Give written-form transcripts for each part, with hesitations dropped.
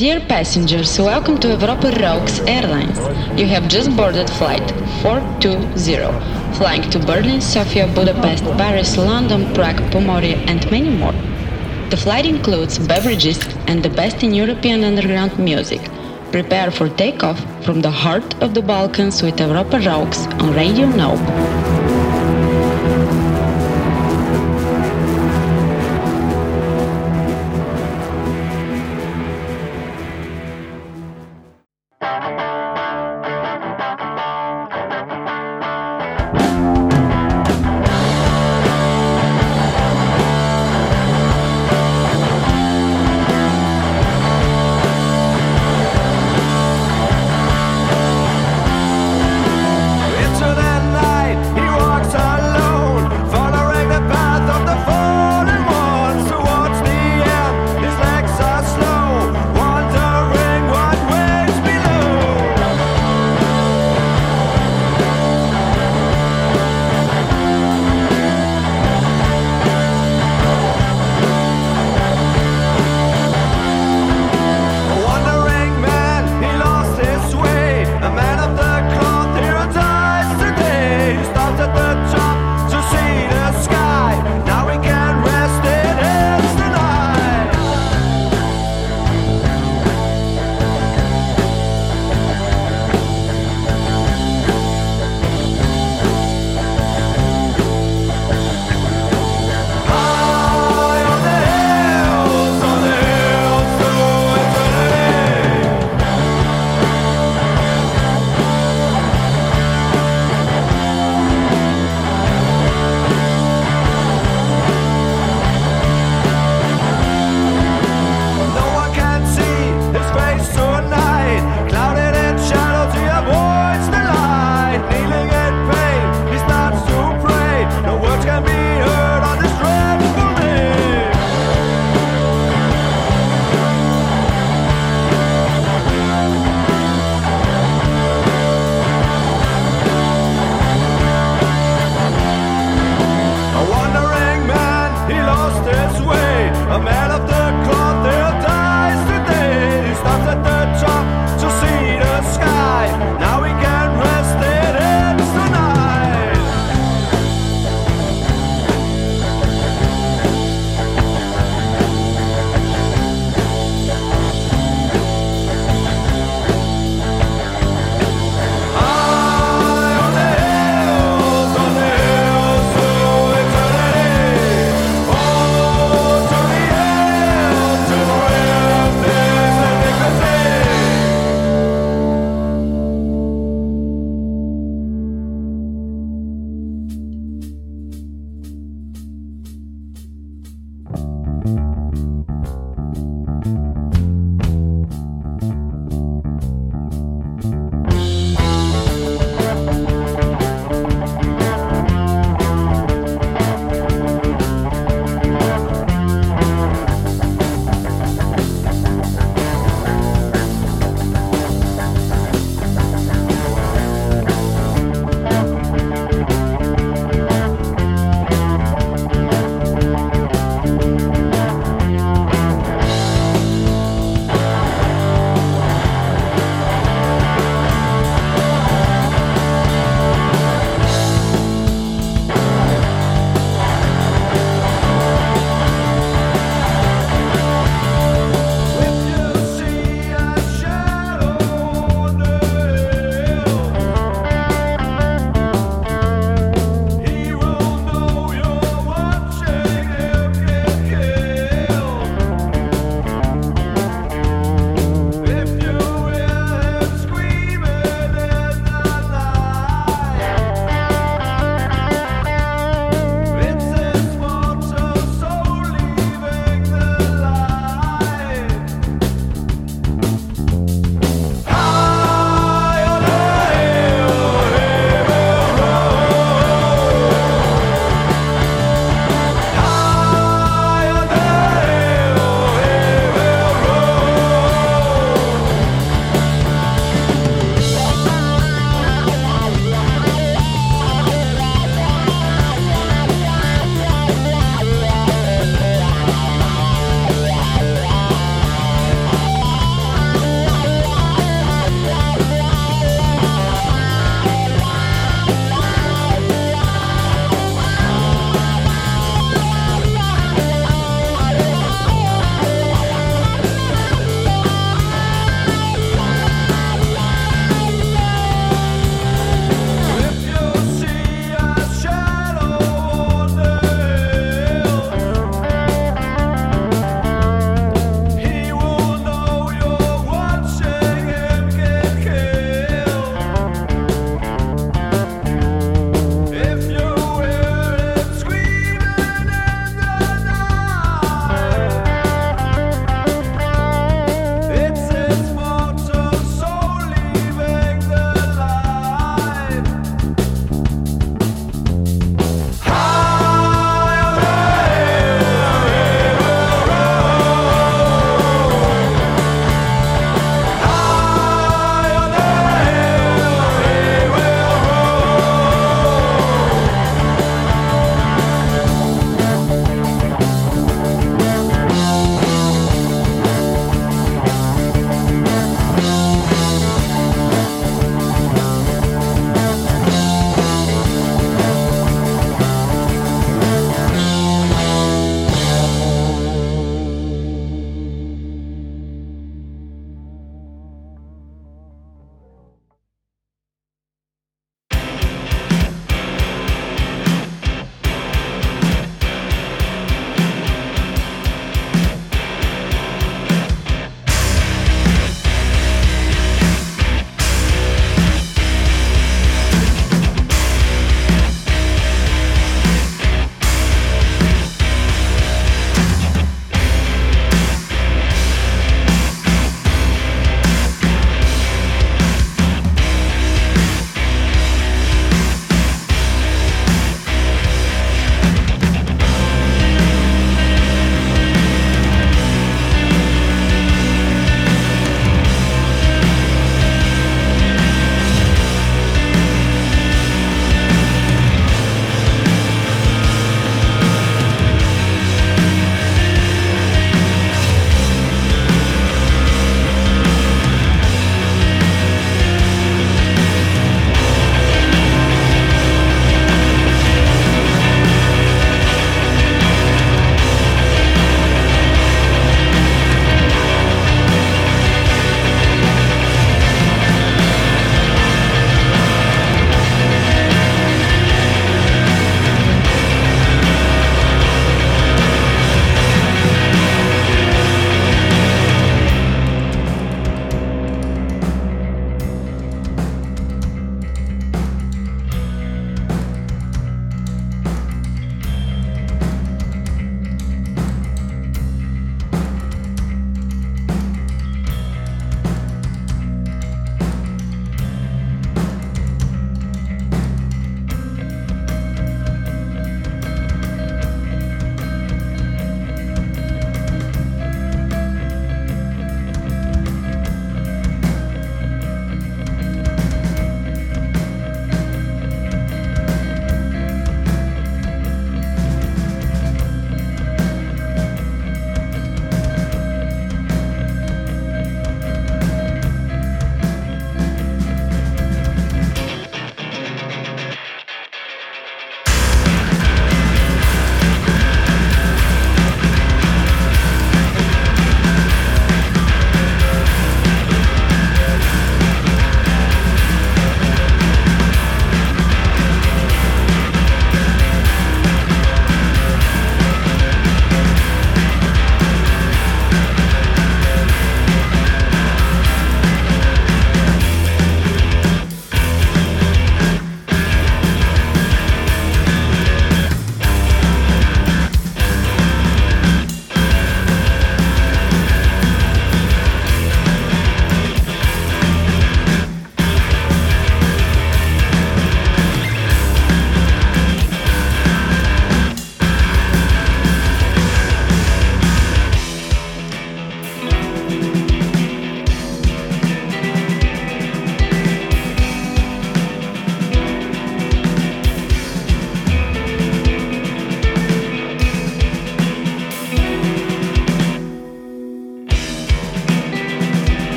Dear passengers, welcome to Europa Rocks Airlines. You have just boarded flight 420, flying to Berlin, Sofia, Budapest, Paris, London, Prague, Pomoria and many more. The flight includes beverages and the best in European underground music. Prepare for takeoff from the heart of the Balkans with Europa Rocks on Radio Nope. Into that night, he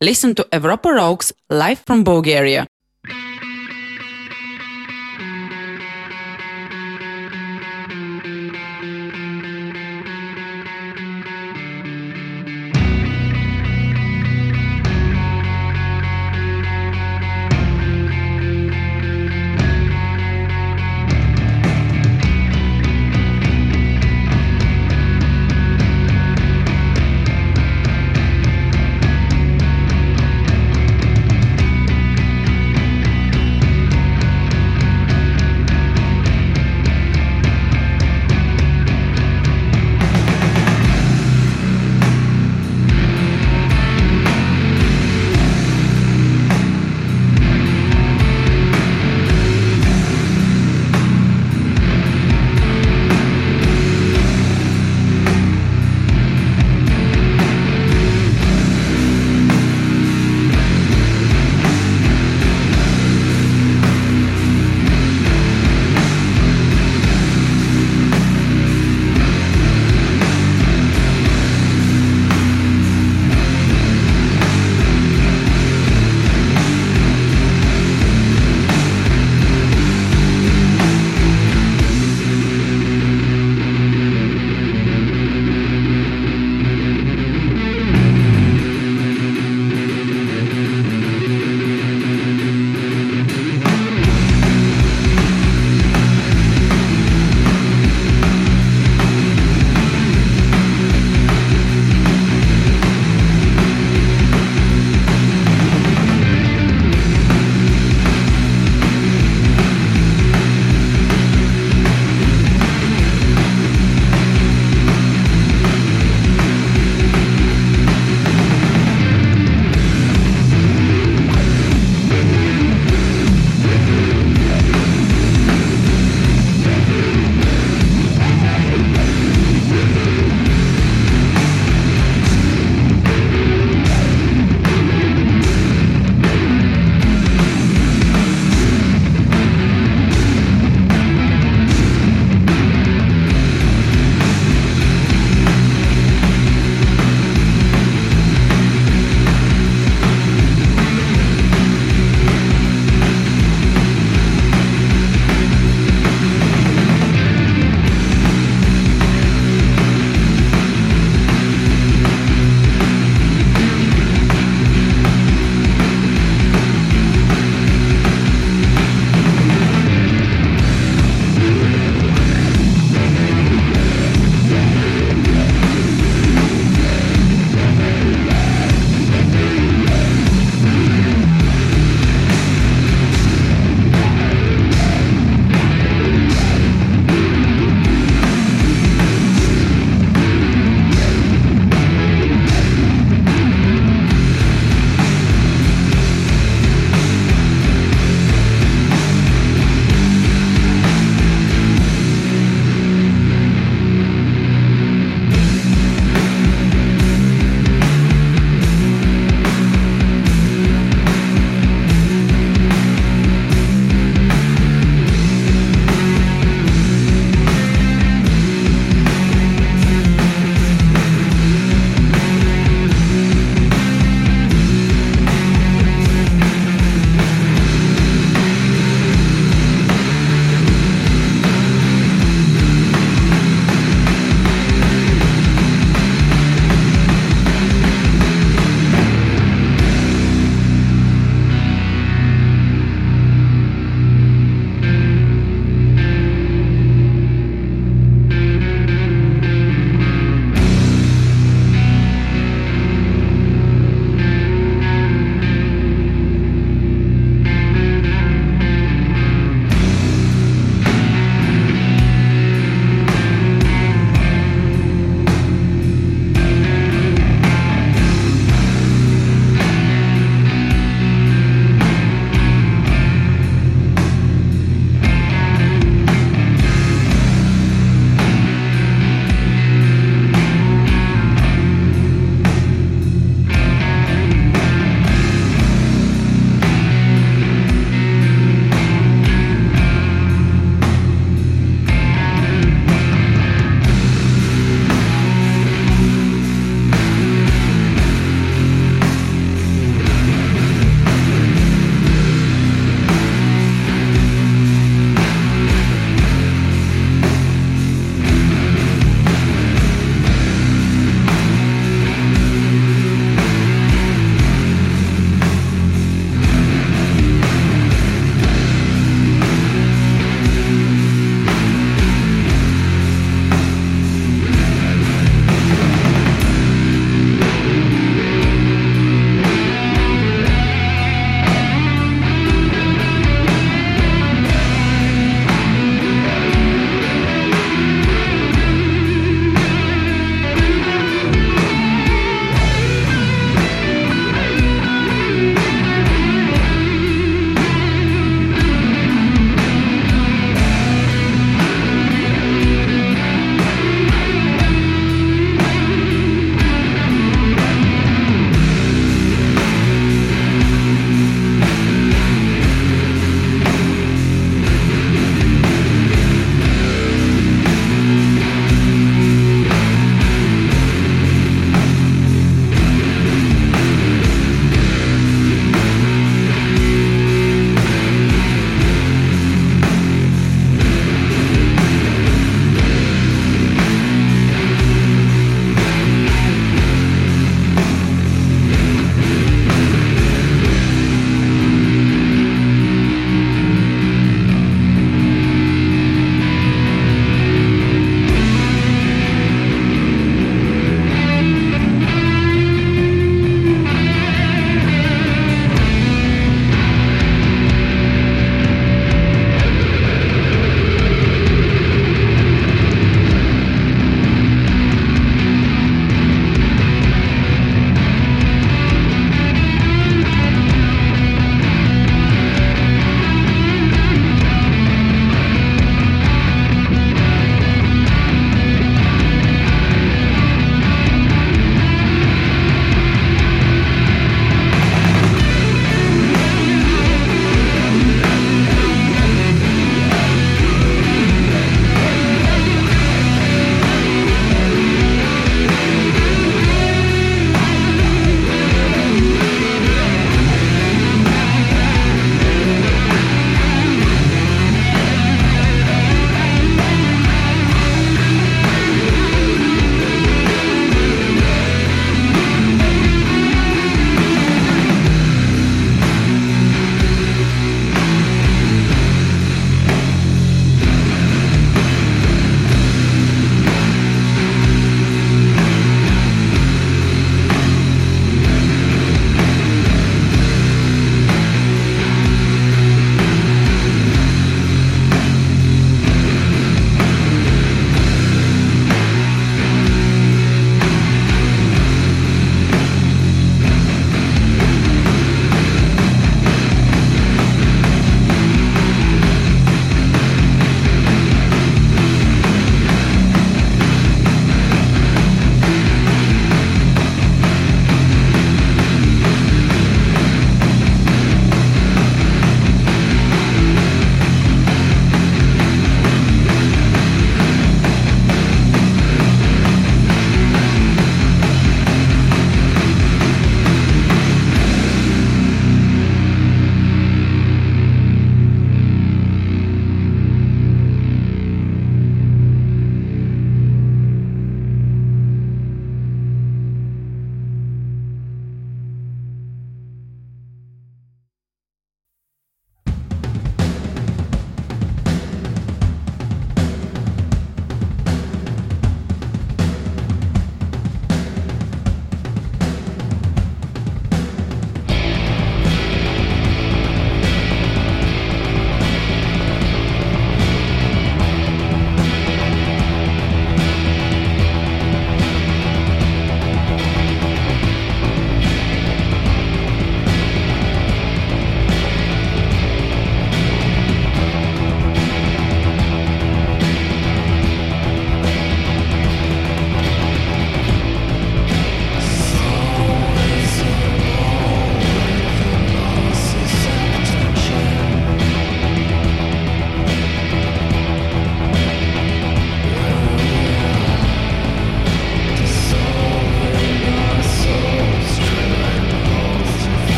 Listen to Europa Rocks live from Bulgaria.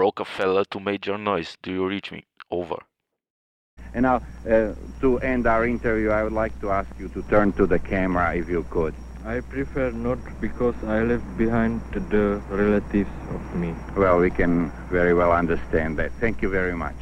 Rockefeller to Major Noise. Do you reach me? Over. And now, to end our interview, I would like to ask you to turn to the camera if you could. I prefer not, because I left behind the relatives of me. Well, we can very well understand that. Thank you very much.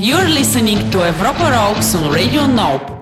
You're listening to Europa Rocks on Radio Nope.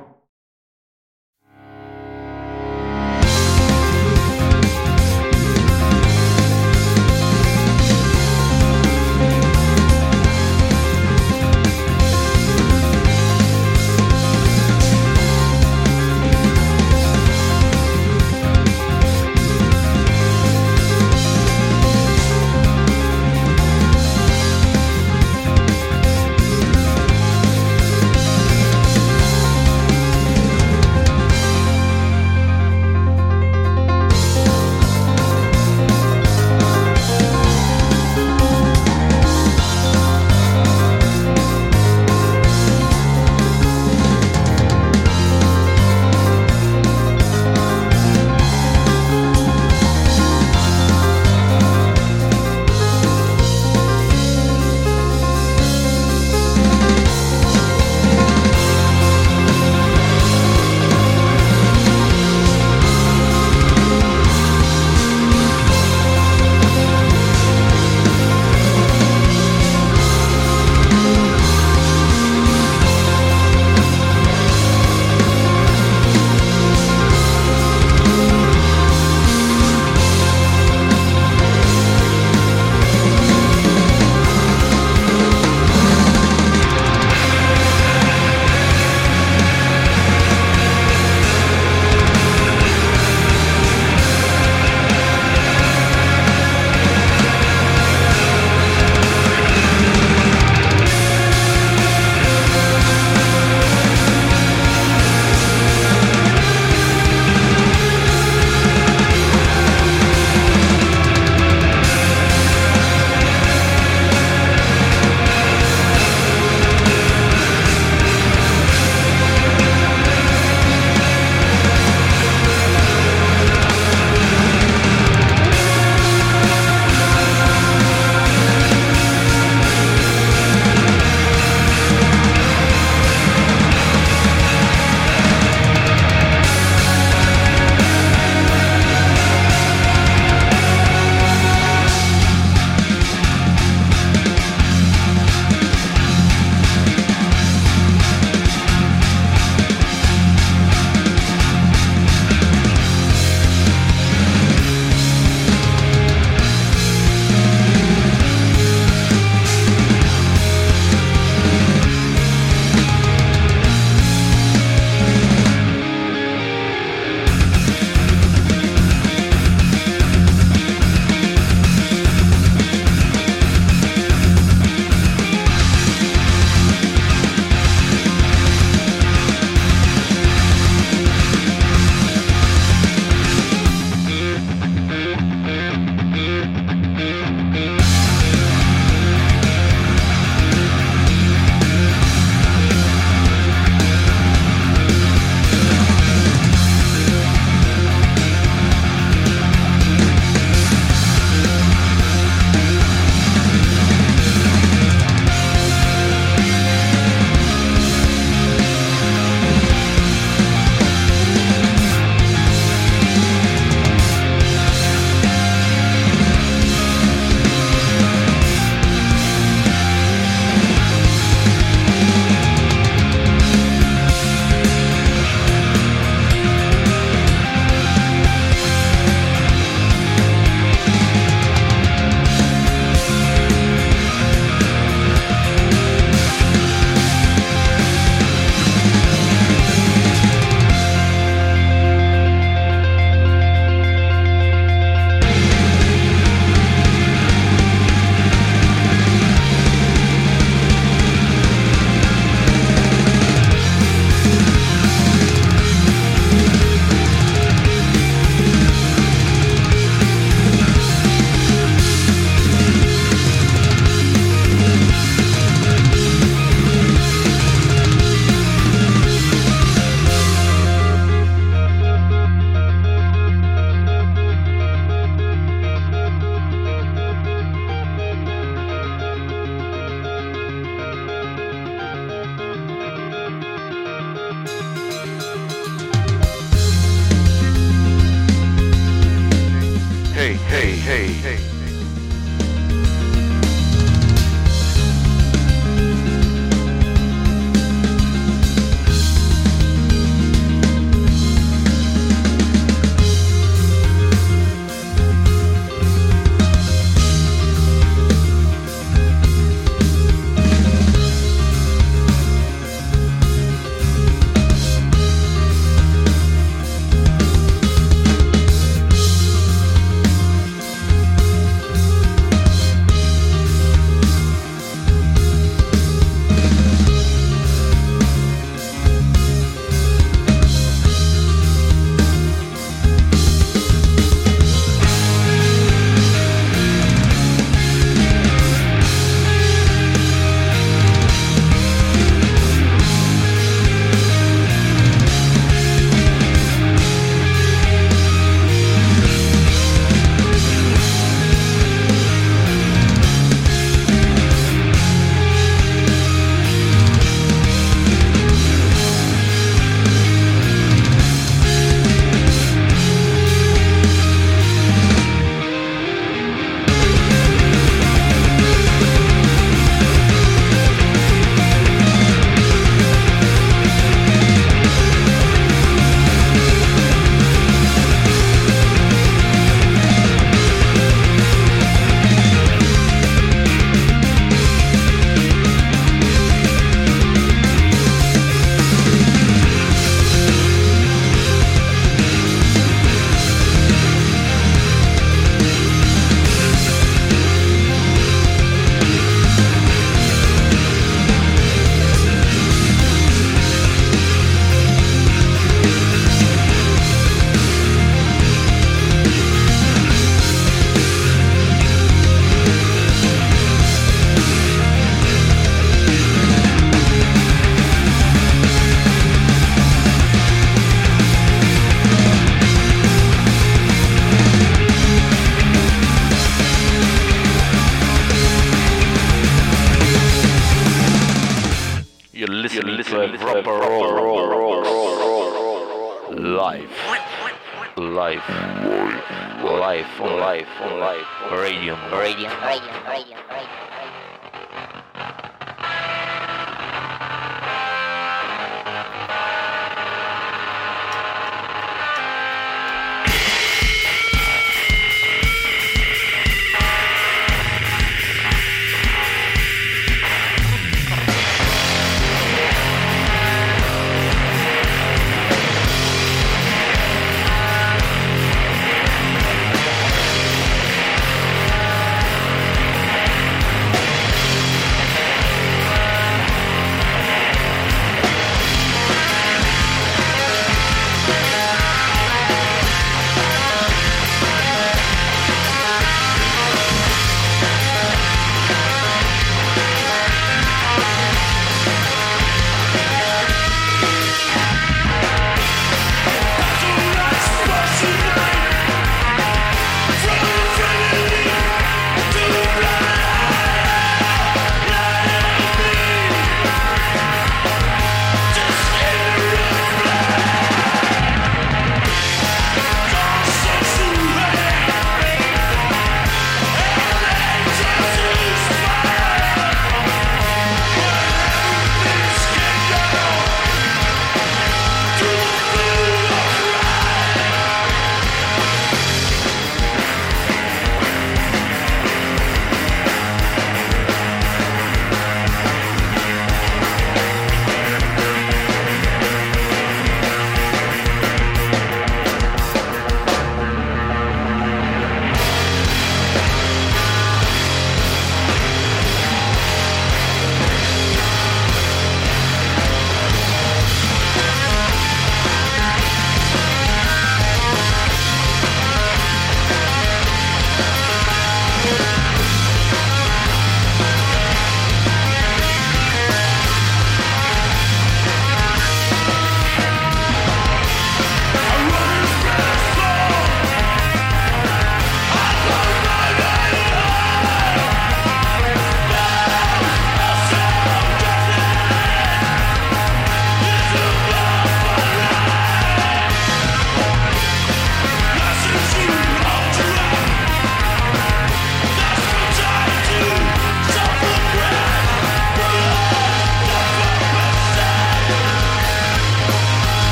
life, radio.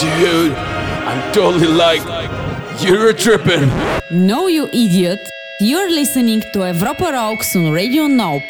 Dude, I'm totally like, you're tripping. No, you idiot. You're listening to Europa Rocks on Radio Nope.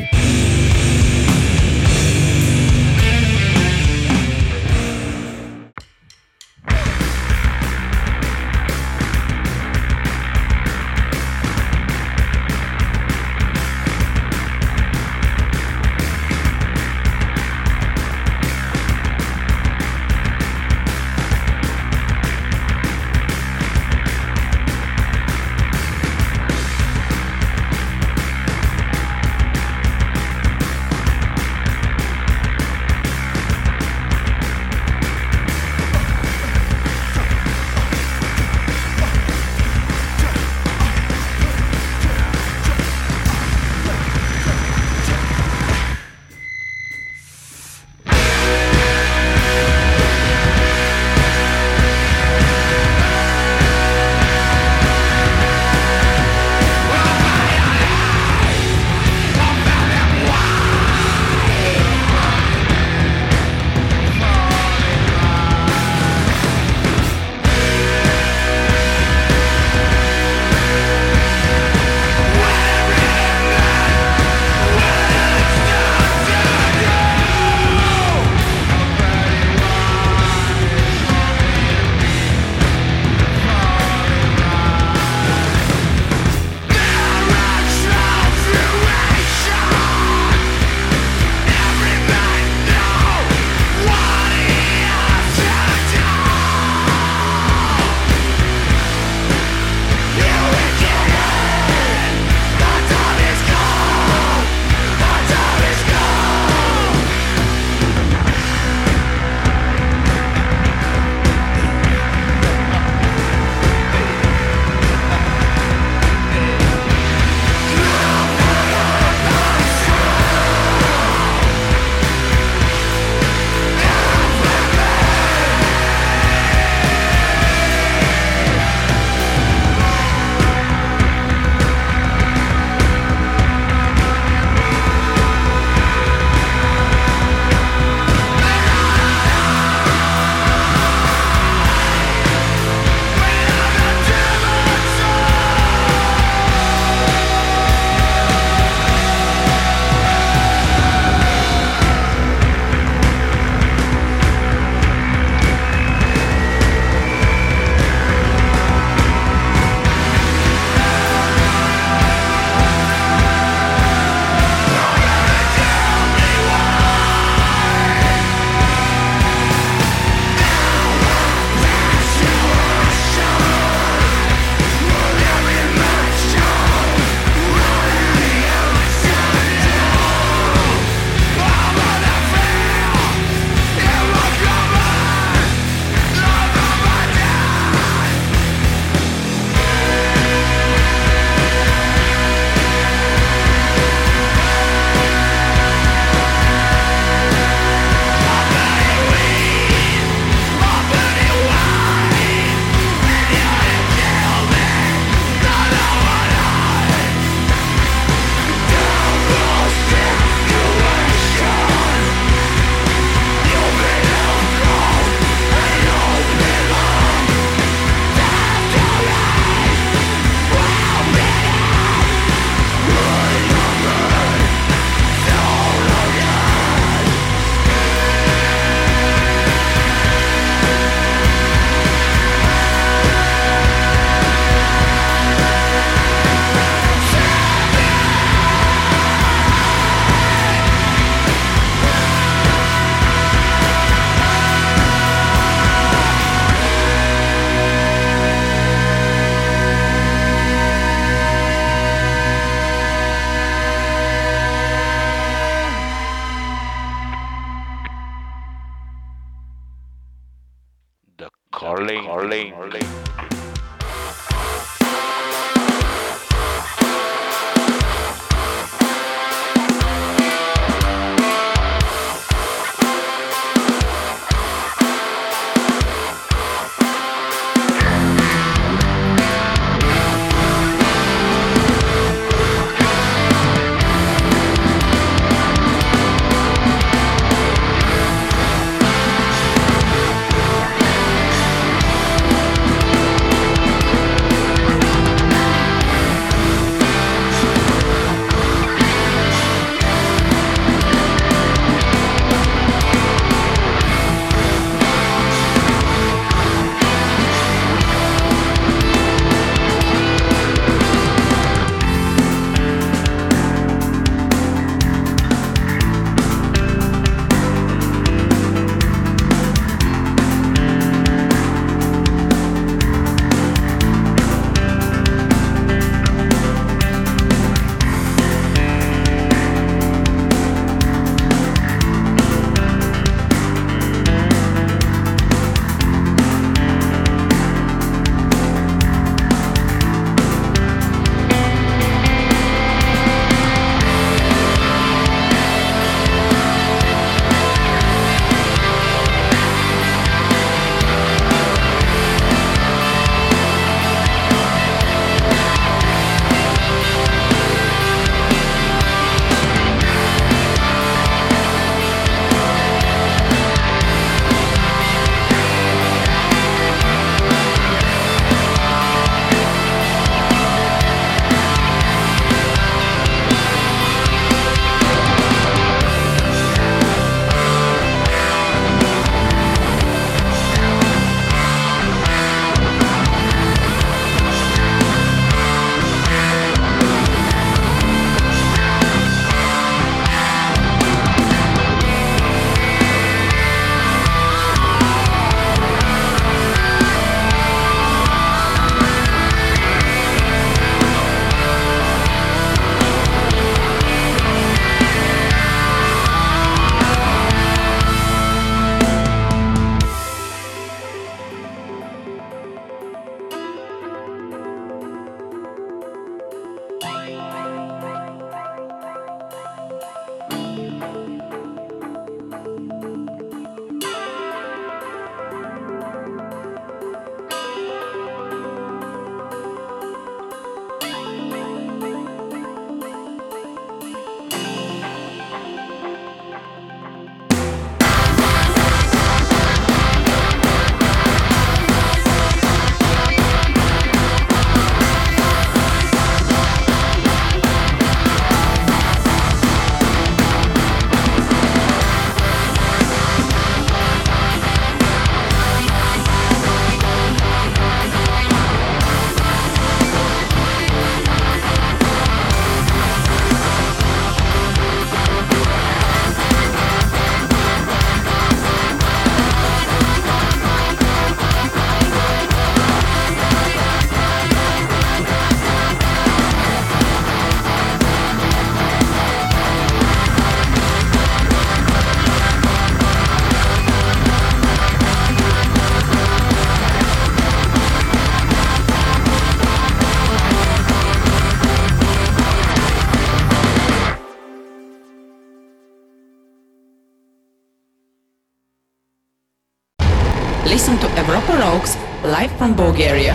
live from Bulgaria.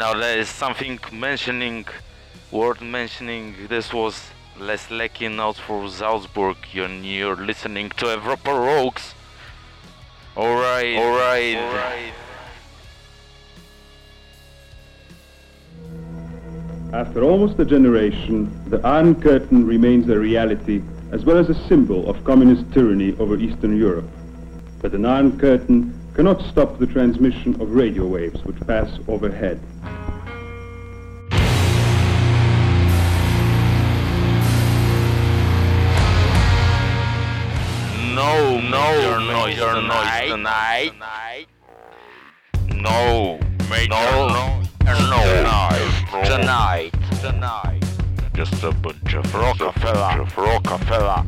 Now there is something worth mentioning, this was Les Lecky out for Salzburg, and you're listening to Europa Rocks. Alright. After almost a generation, the Iron Curtain remains a reality as well as a symbol of communist tyranny over Eastern Europe. But an Iron Curtain cannot stop the transmission of radio waves which pass overhead. No major noise tonight. Just a bunch of Rockefeller.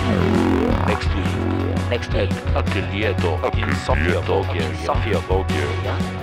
live next week at Atelier Dog in Sofia, Bulgaria.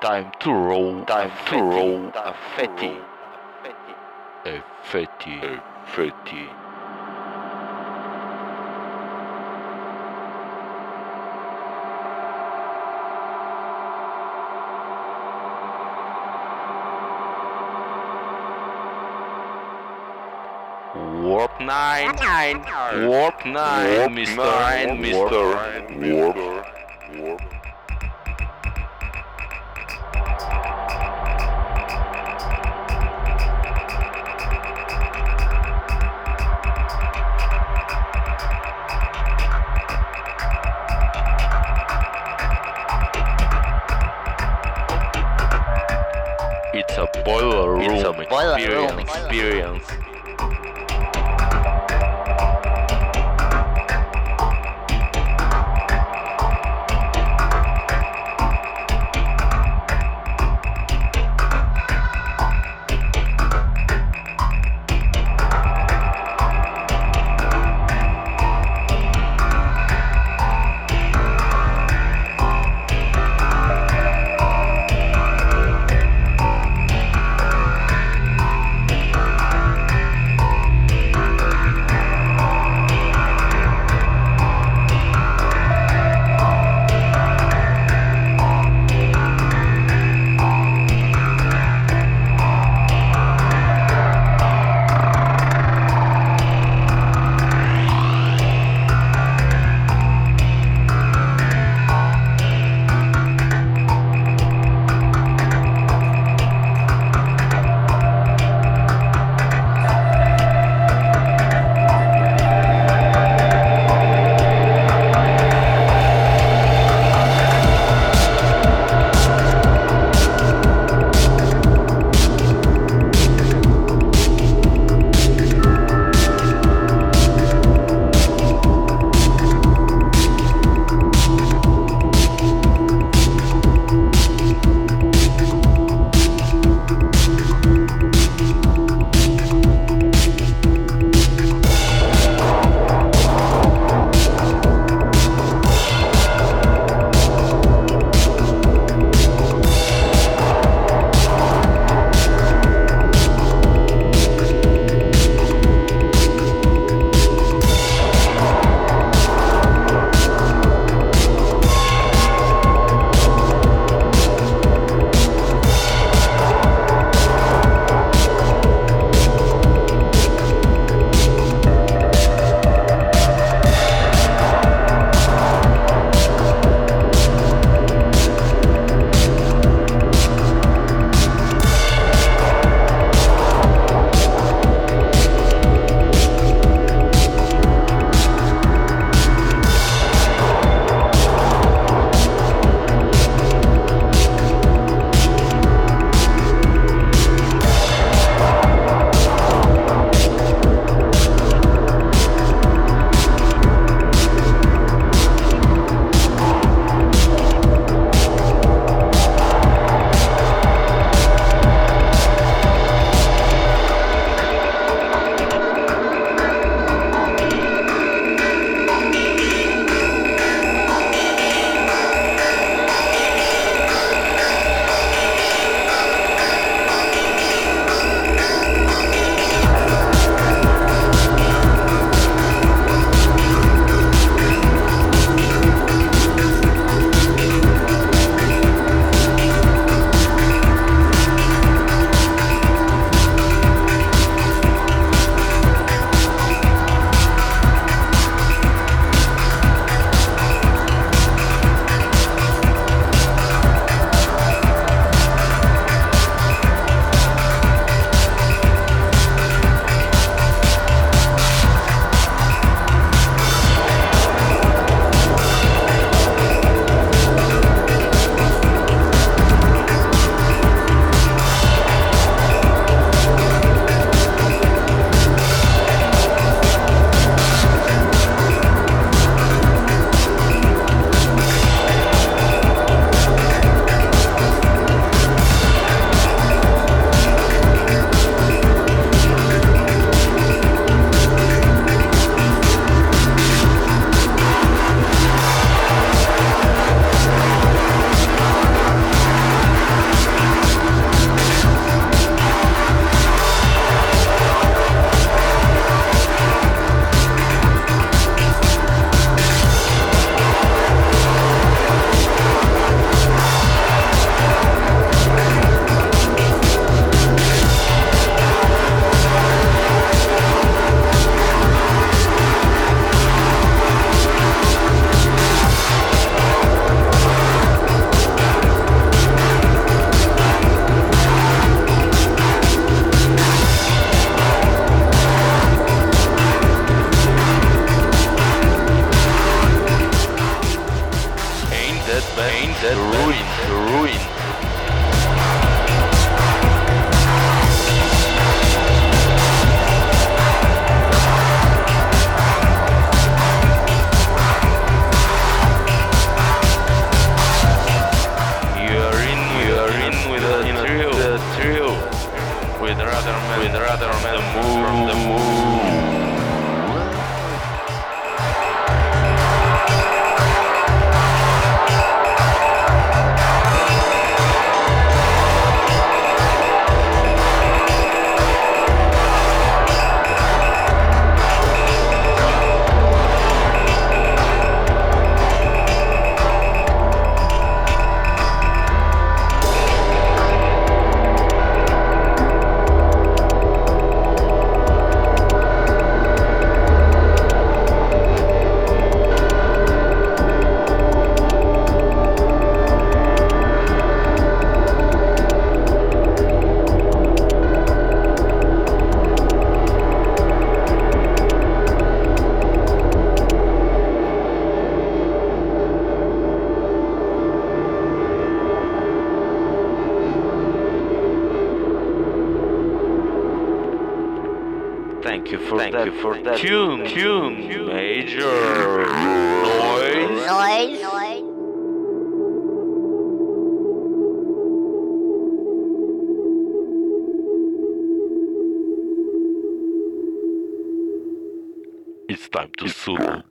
Time to roll a fetty. Warp nine, Mr. Warp. Boiler room experience. for that major noise. It's time to solo.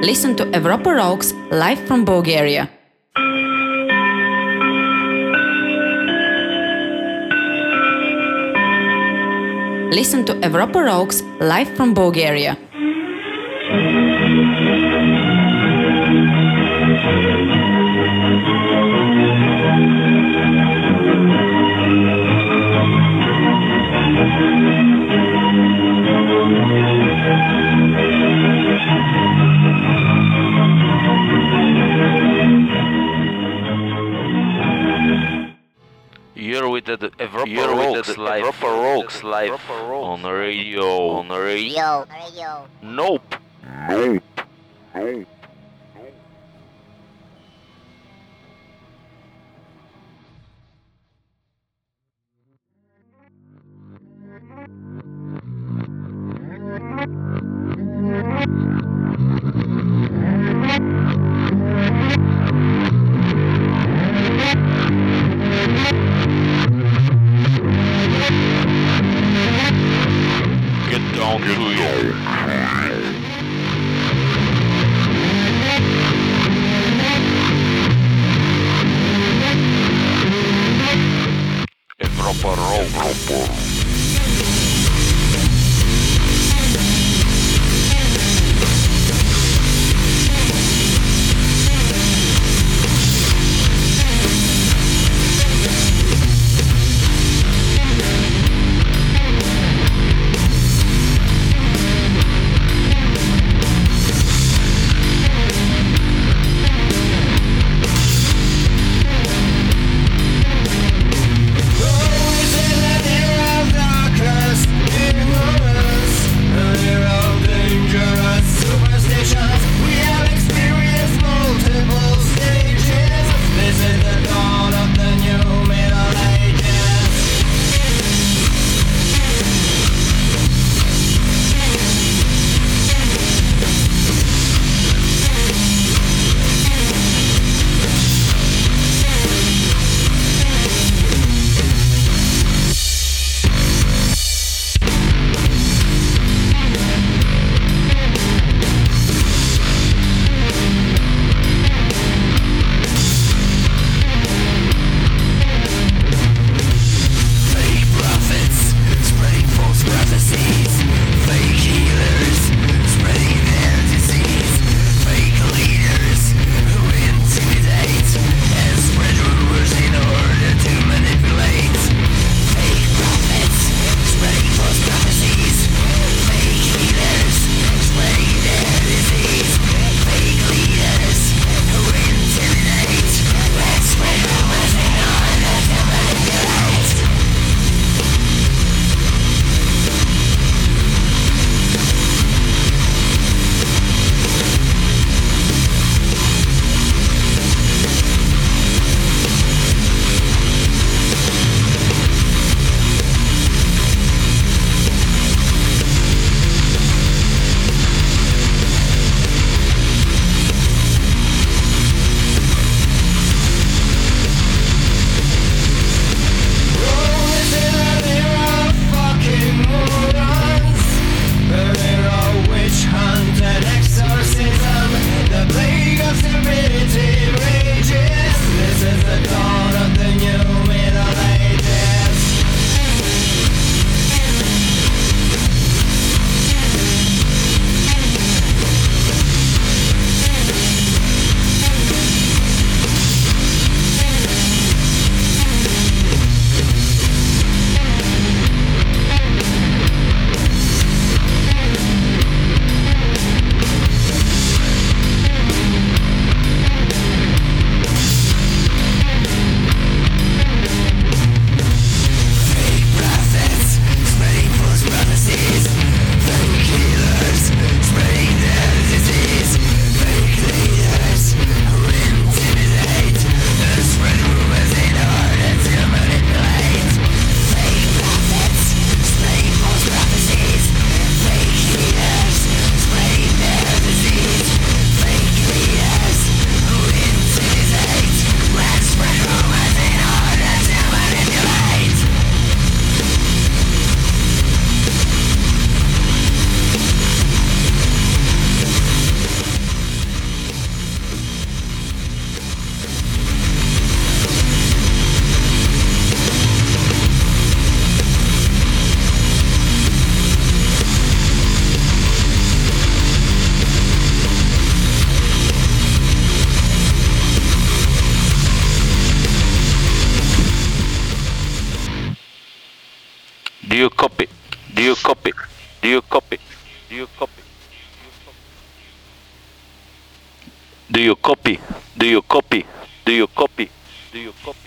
Listen to Europa Rocks live from Bulgaria. Listen to Europa Rocks live from Bulgaria. Europa Rocks live on radio. Nope. Roll you copy? Do you copy? Do you copy? Do you copy? Do you copy? Do you copy? Do you copy? Do you copy?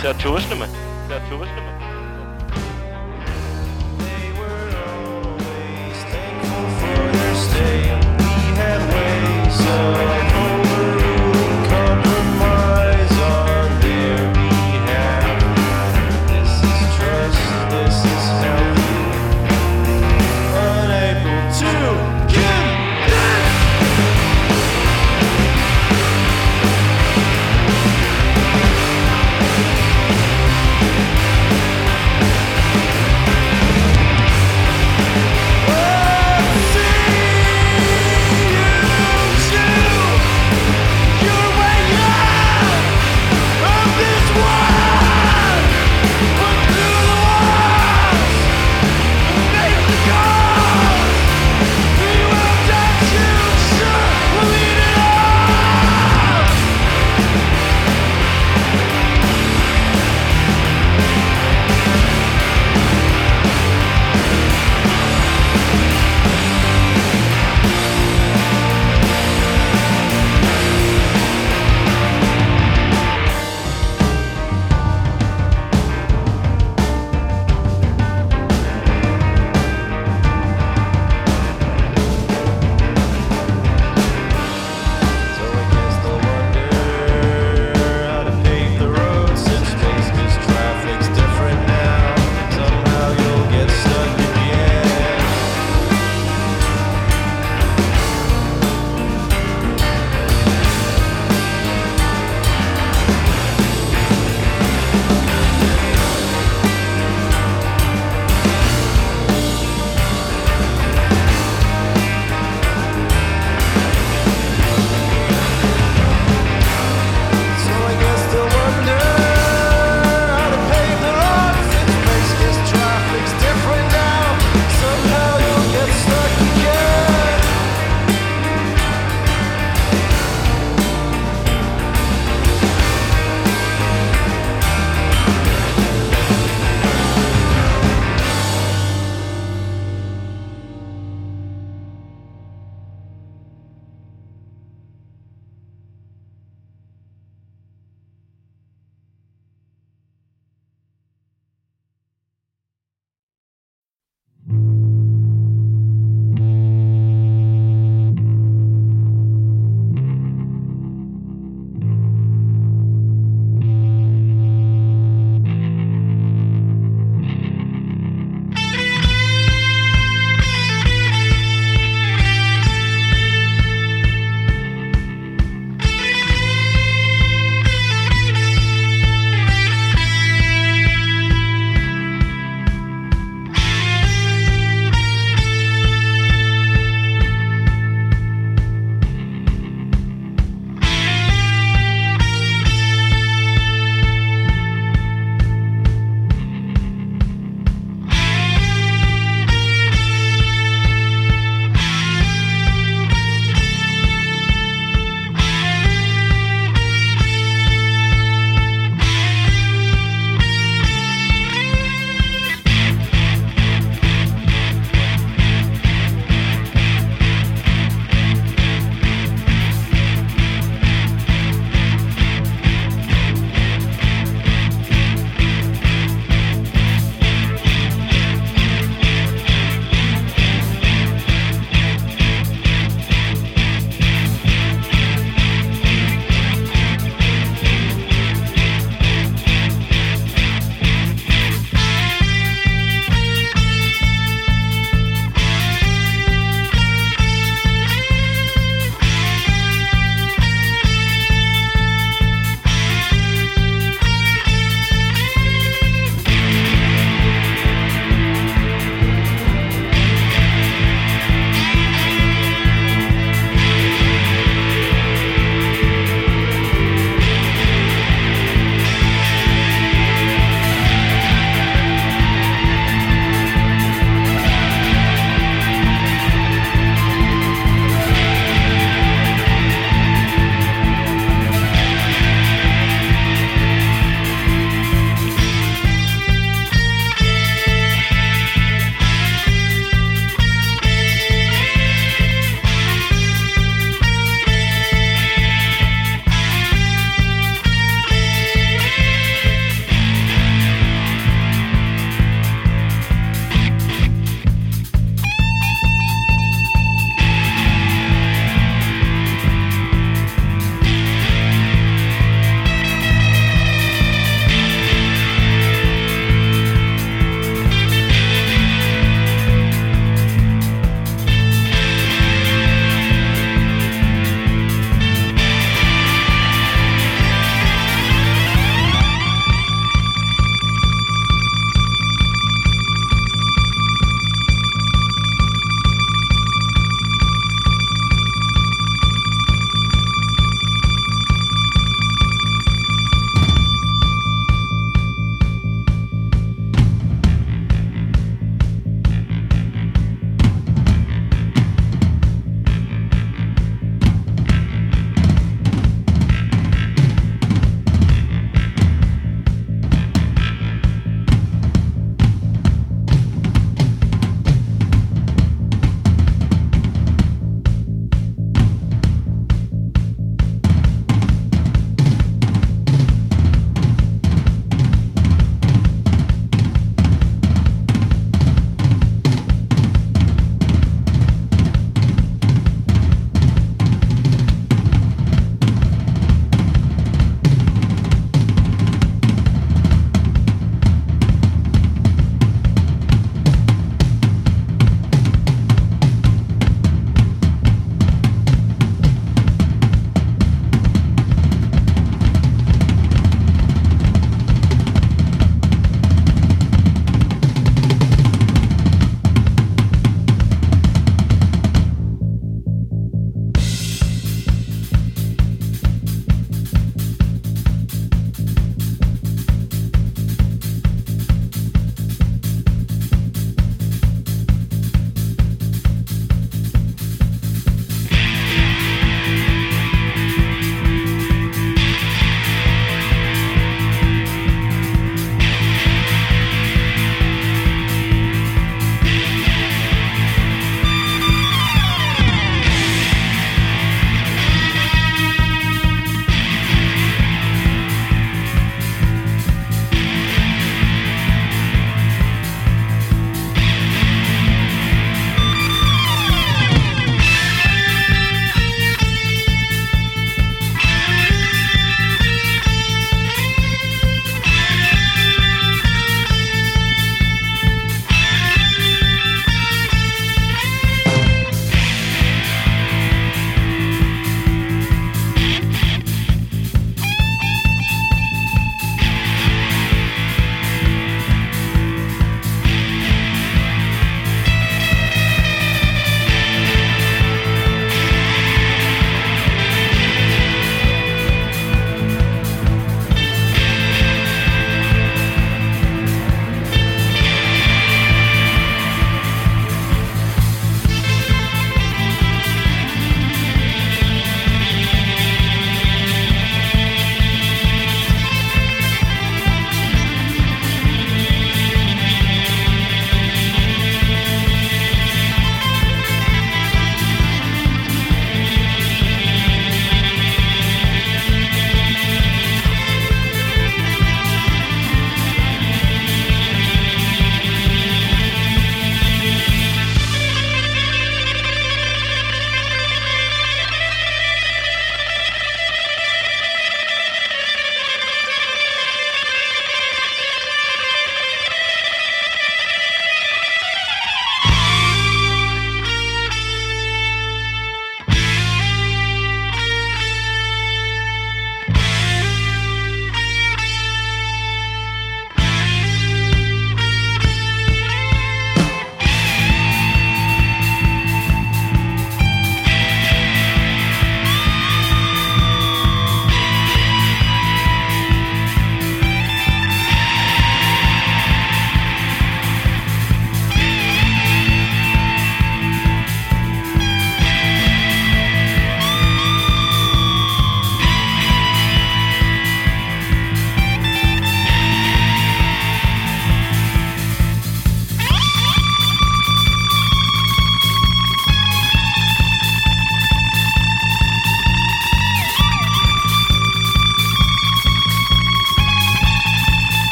Ser tusleme.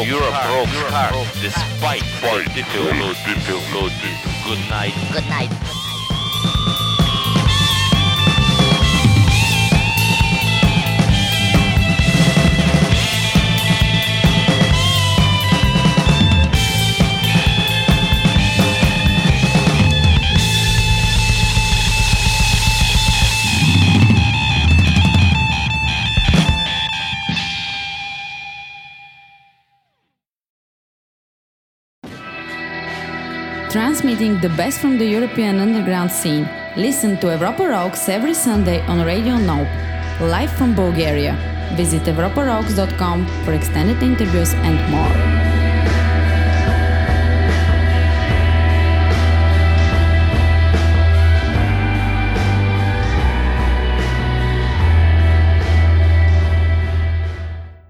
Europa Rocks, despite the difficulty. Good night. Transmitting the best from the European underground scene. Listen to Europa Rocks every Sunday on Radio Nope. Live from Bulgaria. Visit europarocks.com for extended interviews and more.